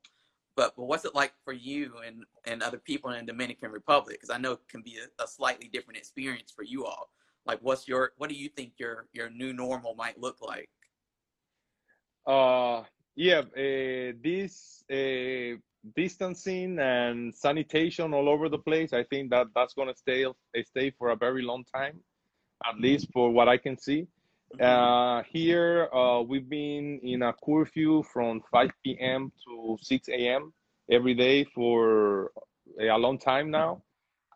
But, but what's it like for you and, and other people in the Dominican Republic? Because I know it can be a, a slightly different experience for you all. Like, what's your, what do you think your, your new normal might look like? Uh, yeah, uh, this... Uh... distancing and sanitation all over the place, I think that that's going to stay stay for a very long time, at least for what I can see. Uh, here, uh, we've been in a curfew from five P M to six A M every day for a long time now.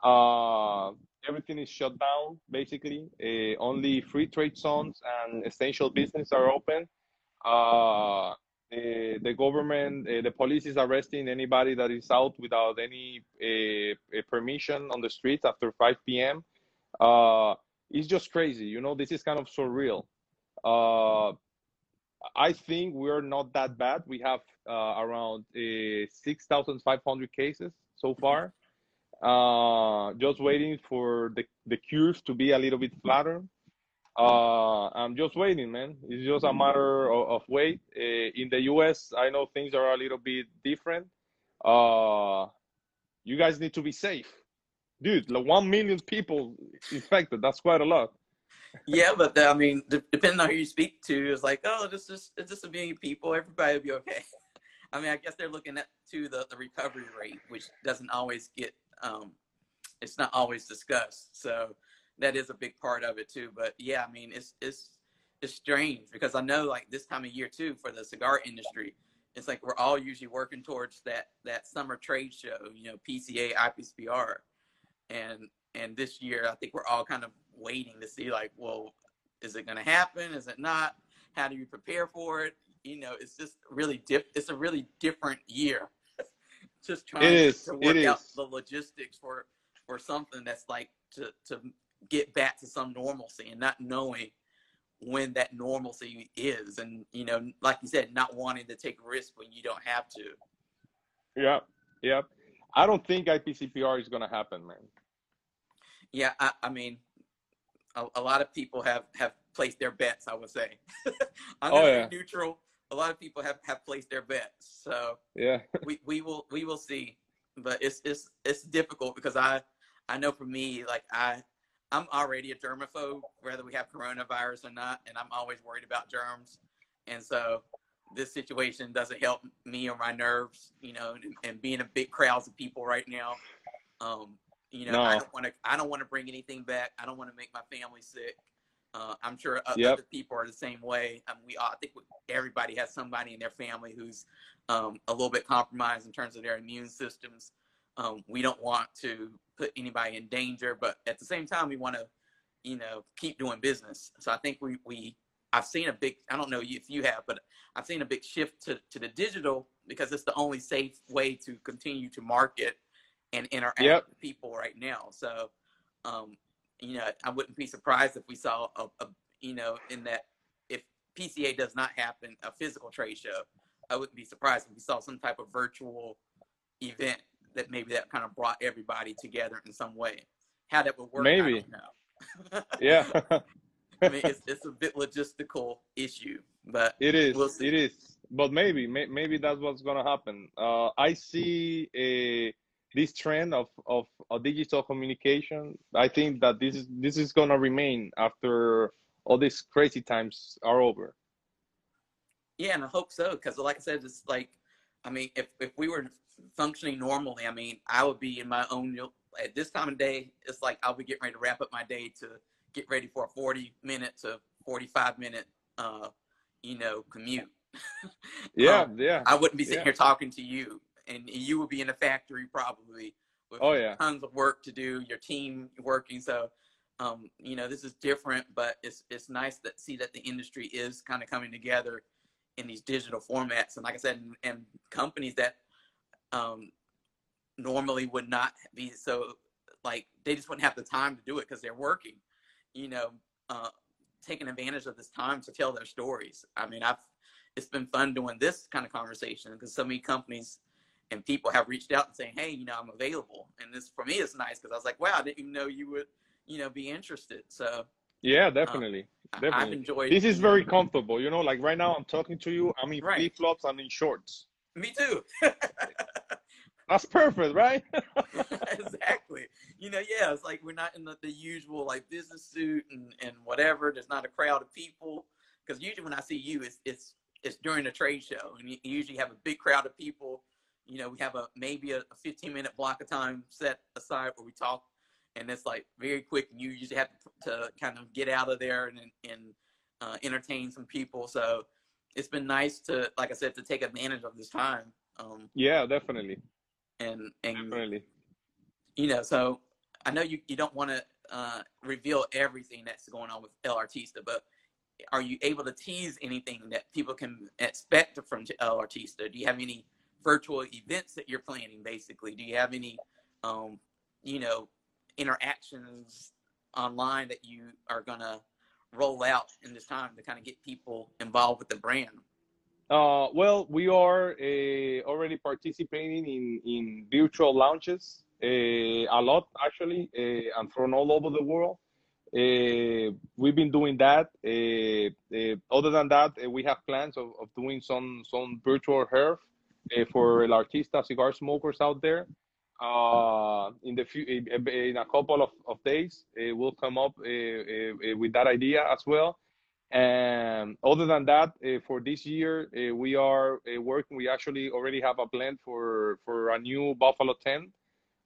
Uh, everything is shut down, basically. Uh, only free trade zones and essential business are open. Uh, Uh, the government, uh, the police is arresting anybody that is out without any uh, permission on the streets after five P M Uh, it's just crazy, you know, this is kind of surreal. Uh, I think we're not that bad. We have uh, around uh, six thousand five hundred cases so far. Uh, just waiting for the, the curve to be a little bit flatter. Uh, I'm just waiting, man. It's just a matter of, of wait. Uh, in the U S, I know things are a little bit different. Uh, you guys need to be safe. Dude, like one million people infected. That's quite a lot. Yeah, but the, I mean, de depending on who you speak to, it's like, oh, this is just a million people. Everybody will be okay. I mean, I guess they're looking at to the, the recovery rate, which doesn't always get, um, it's not always discussed. So that is a big part of it too. But yeah, I mean, it's, it's, it's strange because I know like this time of year too, for the cigar industry, it's like, we're all usually working towards that, that summer trade show, you know, P C A, I P C P R. And, and this year, I think we're all kind of waiting to see like, well, is it going to happen? Is it not? How do you prepare for it? You know, it's just really diff. It's a really different year. Just trying it is. to work it out is. the logistics for for something that's like to to get back to some normalcy, and not knowing when that normalcy is, and you know, like you said, not wanting to take risks when you don't have to. Yeah, yeah. I don't think I P C P R is going to happen, man. Yeah, I, I mean, a, a lot of people have have placed their bets. I would say, I'm oh, yeah. neutral. A lot of people have, have placed their bets, so yeah, we, we will we will see. But it's it's it's difficult because I I know for me, like I I'm already a germaphobe, whether we have coronavirus or not, and I'm always worried about germs, and so this situation doesn't help me or my nerves, you know. And, and being in big crowds of people right now, um, you know, no. I don't want to I don't want to bring anything back. I don't want to make my family sick. Uh, I'm sure other yep. people are the same way. I mean, we all, I think everybody has somebody in their family who's um, a little bit compromised in terms of their immune systems. Um, we don't want to put anybody in danger, but at the same time, we want to, you know, keep doing business. So I think we, we I've seen a big, I don't know if you have, but I've seen a big shift to, to the digital, because it's the only safe way to continue to market and interact yep. with people right now. So, um, you know, I wouldn't be surprised if we saw a, a, you know, in that if P C A does not happen, a physical trade show, I wouldn't be surprised if we saw some type of virtual event that maybe that kind of brought everybody together in some way. How that would work, maybe. I don't know. Yeah. I mean, it's, it's a bit logistical issue, but it is, we'll see. It is, but maybe, may, maybe that's what's going to happen. Uh, I see a, This trend of, of of digital communication, I think that this is this is gonna remain after all these crazy times are over. Yeah, and I hope so, because like I said, it's like, I mean, if if we were functioning normally, I mean, I would be in my own, at this time of day, it's like I'll be getting ready to wrap up my day to get ready for a forty minute to forty-five minute, uh, you know, commute. Yeah, um, yeah. I wouldn't be sitting yeah. here talking to you. And you would be in a factory probably with oh, yeah. tons of work to do, your team working. So, um, you know, this is different, but it's it's nice to see that the industry is kind of coming together in these digital formats. And like I said, and, and companies that um, normally would not be so, like, they just wouldn't have the time to do it because they're working, you know, uh, taking advantage of this time to tell their stories. I mean, I've it's been fun doing this kind of conversation because so many companies and people have reached out and saying, hey, you know, I'm available. And this, for me, is nice because I was like, wow, I didn't even know you would, you know, be interested. So yeah, definitely. Um, definitely. I've enjoyed this. Is very comfortable. You know, like right now I'm talking to you. I'm in right. flip-flops. I'm in shorts. Me too. That's perfect, right? Exactly. You know, yeah, it's like we're not in the, the usual like business suit and, and whatever. There's not a crowd of people. Because usually when I see you, it's, it's, it's during a trade show. And you usually have a big crowd of people. You know, we have a maybe a fifteen minute block of time set aside where we talk, and it's like very quick. And you usually have to, to kind of get out of there and and uh, entertain some people. So it's been nice to, like I said, to take advantage of this time. Um, yeah, definitely. And and definitely. You know, so I know you you don't want to uh, reveal everything that's going on with El Artista, but are you able to tease anything that people can expect from El Artista? Do you have any virtual events that you're planning, basically? Do you have any, um, you know, interactions online that you are going to roll out in this time to kind of get people involved with the brand? Uh, well, we are uh, already participating in, in virtual launches, uh, a lot, actually, uh, and from all over the world. Uh, we've been doing that. Uh, uh, other than that, uh, we have plans of, of doing some, some virtual herf. Uh, for El Artista cigar smokers out there, uh, in the few, in, in a couple of, of days, uh, we'll come up uh, uh, with that idea as well. And other than that, uh, for this year, uh, we are uh, working. We actually already have a plan for for a new Buffalo ten.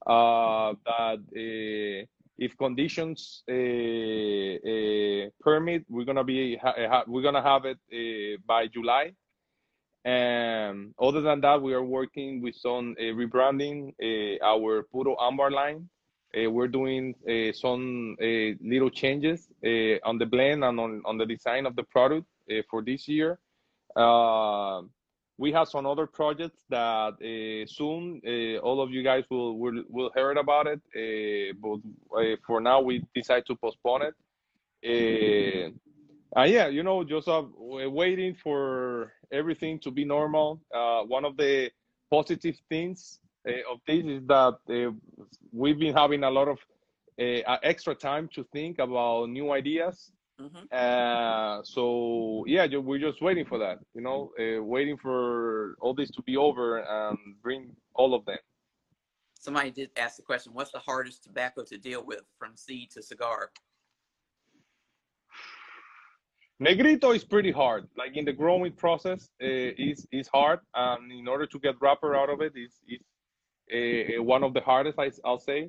Uh, that uh, if conditions uh, uh, permit, we're gonna be ha ha we're gonna have it uh, by July. And other than that, we are working with some uh, rebranding uh, our Puro Ambar line Uh, we're doing uh, some uh, little changes uh, on the blend and on, on the design of the product uh, for this year. Uh, we have some other projects that uh, soon uh, all of you guys will will, will hear about it. Uh, but uh, for now, we decide to postpone it. Uh, uh, yeah, you know, just uh, waiting for everything to be normal. Uh, one of the positive things Uh, of this is that uh, we've been having a lot of uh, extra time to think about new ideas. Mm-hmm. Uh, so yeah, we're just waiting for that, you know, uh, waiting for all this to be over and bring all of them. Somebody did ask the question, what's the hardest tobacco to deal with from seed to cigar? Negrito is pretty hard. Like in the growing process, uh, it's, it's hard. Um, in order to get wrapper out of it, it's, it's A, a, one of the hardest, I, I'll say.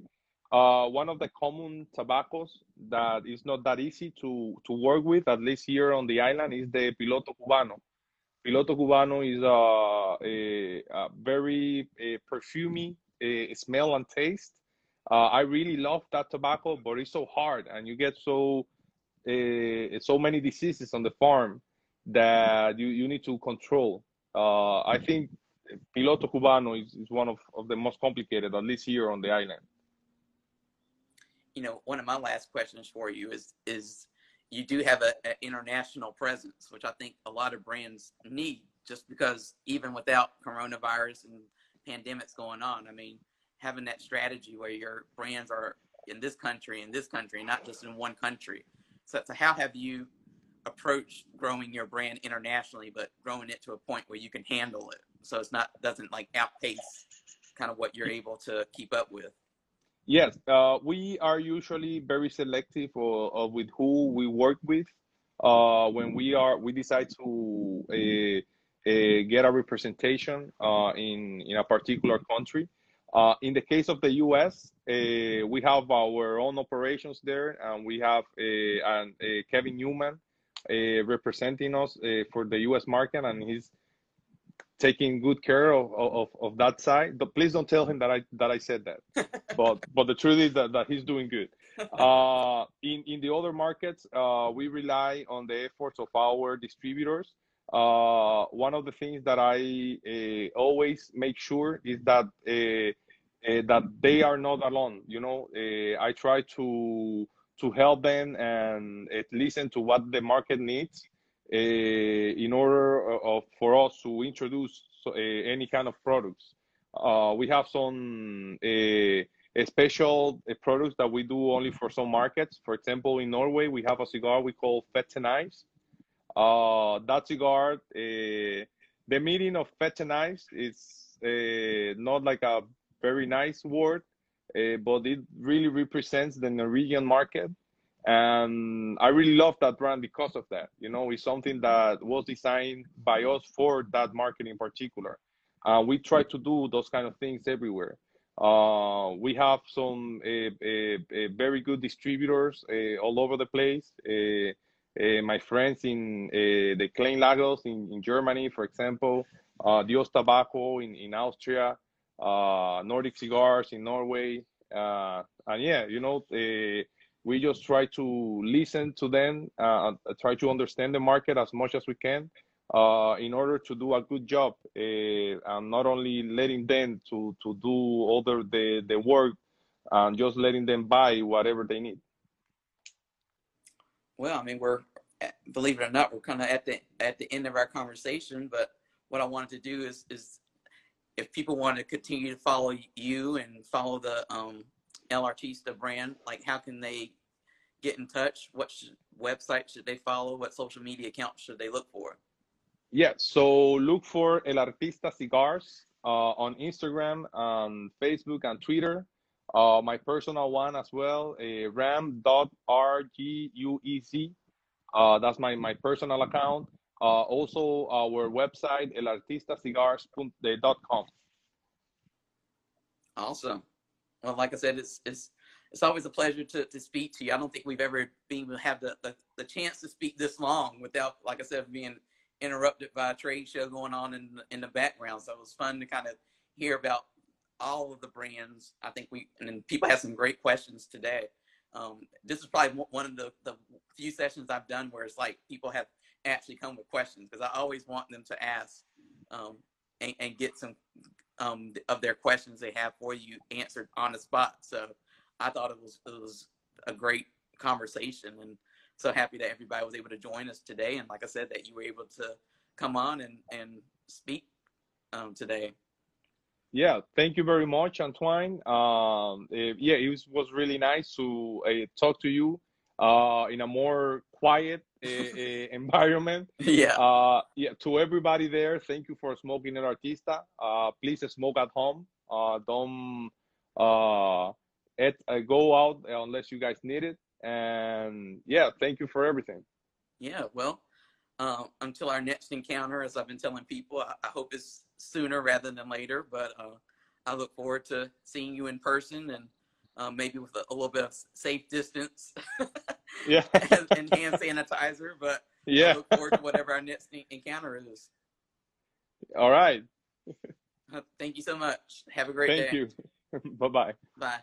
Uh, one of the common tobaccos that is not that easy to, to work with, at least here on the island, is the Piloto Cubano. Piloto Cubano is a, a, a very a perfumey a smell and taste. Uh, I really love that tobacco, but it's so hard, and you get so uh, so many diseases on the farm that you, you need to control. Uh, I think Piloto Cubano is, is one of, of the most complicated, at least here on the island. You know, one of my last questions for you is, is you do have an international presence, which I think a lot of brands need, just because even without coronavirus and pandemics going on, I mean, having that strategy where your brands are in this country, in this country, not just in one country. So, so how have you approached growing your brand internationally, but growing it to a point where you can handle it? So it's not, doesn't like outpace kind of what you're able to keep up with. Yes, uh, we are usually very selective of, of with who we work with. Uh, when we are, we decide to uh, uh, get a representation uh, in, in a particular country. Uh, in the case of the U S, uh, we have our own operations there, and we have a, an, a Kevin Newman uh, representing us uh, for the U S market, and he's taking good care of, of, of that side. But please don't tell him that I, that I said that, but, but the truth is that, that he's doing good. Uh, in, in the other markets, uh, we rely on the efforts of our distributors. Uh, one of the things that I uh, always make sure is that, uh, uh, that they are not alone. You know, uh, I try to, to help them and uh, listen to what the market needs. Uh, in order of, for us to introduce uh, any kind of products. Uh, we have some uh, a special uh, products that we do only for some markets. For example, in Norway, we have a cigar we call Fetanice. Uh, that cigar, uh, the meaning of Fetanice is uh, not like a very nice word, uh, but it really represents the Norwegian market. And I really love that brand because of that. You know, it's something that was designed by us for that market in particular. Uh, we try to do those kind of things everywhere. Uh, we have some uh, uh, very good distributors uh, all over the place. Uh, uh, my friends in uh, the Klein Lagos in, in Germany, for example, uh, Dios Tabaco in, in Austria, uh, Nordic Cigars in Norway. Uh, and yeah, you know, uh, we just try to listen to them, uh, try to understand the market as much as we can uh, in order to do a good job, uh, and not only letting them to, to do all the, the, the work and just letting them buy whatever they need. Well, I mean, we're, believe it or not, we're kind of at the, at the end of our conversation, but what I wanted to do is, is if people want to continue to follow you and follow the, um, El Artista brand, like how can they get in touch? What should, website should they follow? What social media accounts should they look for? Yeah, so look for El Artista Cigars uh, on Instagram, um, Facebook, and Twitter. Uh, my personal one as well, uh, ram dot R G U E Z. Uh, that's my, my personal account. Uh, also, our website, el artista cigars dot com. Awesome. Well, like I said, it's, it's, it's always a pleasure to, to speak to you. I don't think we've ever been able to have the, the, the chance to speak this long without, like I said, being interrupted by a trade show going on in, in the background. So it was fun to kind of hear about all of the brands. I think we, and people have some great questions today. Um, this is probably one of the, the few sessions I've done where it's like people have actually come with questions, because I always want them to ask um, and, and get some um, of their questions they have for you answered on the spot. So I thought it was, it was a great conversation, and so happy that everybody was able to join us today. And like I said, that you were able to come on and, and speak um, today. Yeah, thank you very much, Antoine. Um, it, yeah, it was, was really nice to uh, talk to you uh, in a more quiet uh, environment. Yeah. Uh, yeah. To everybody there, thank you for smoking El Artista. Uh, please smoke at home. Uh, don't uh, et, uh, go out unless you guys need it. And yeah, thank you for everything. Yeah, well, um, until our next encounter, as I've been telling people, I, I hope it's sooner rather than later, but uh, I look forward to seeing you in person, and uh, maybe with a, a little bit of safe distance, yeah, and, and hand sanitizer. But yeah, I look forward to whatever our next encounter is. All right. Thank you so much. Have a great Thank day. Thank you. Bye-bye. Bye.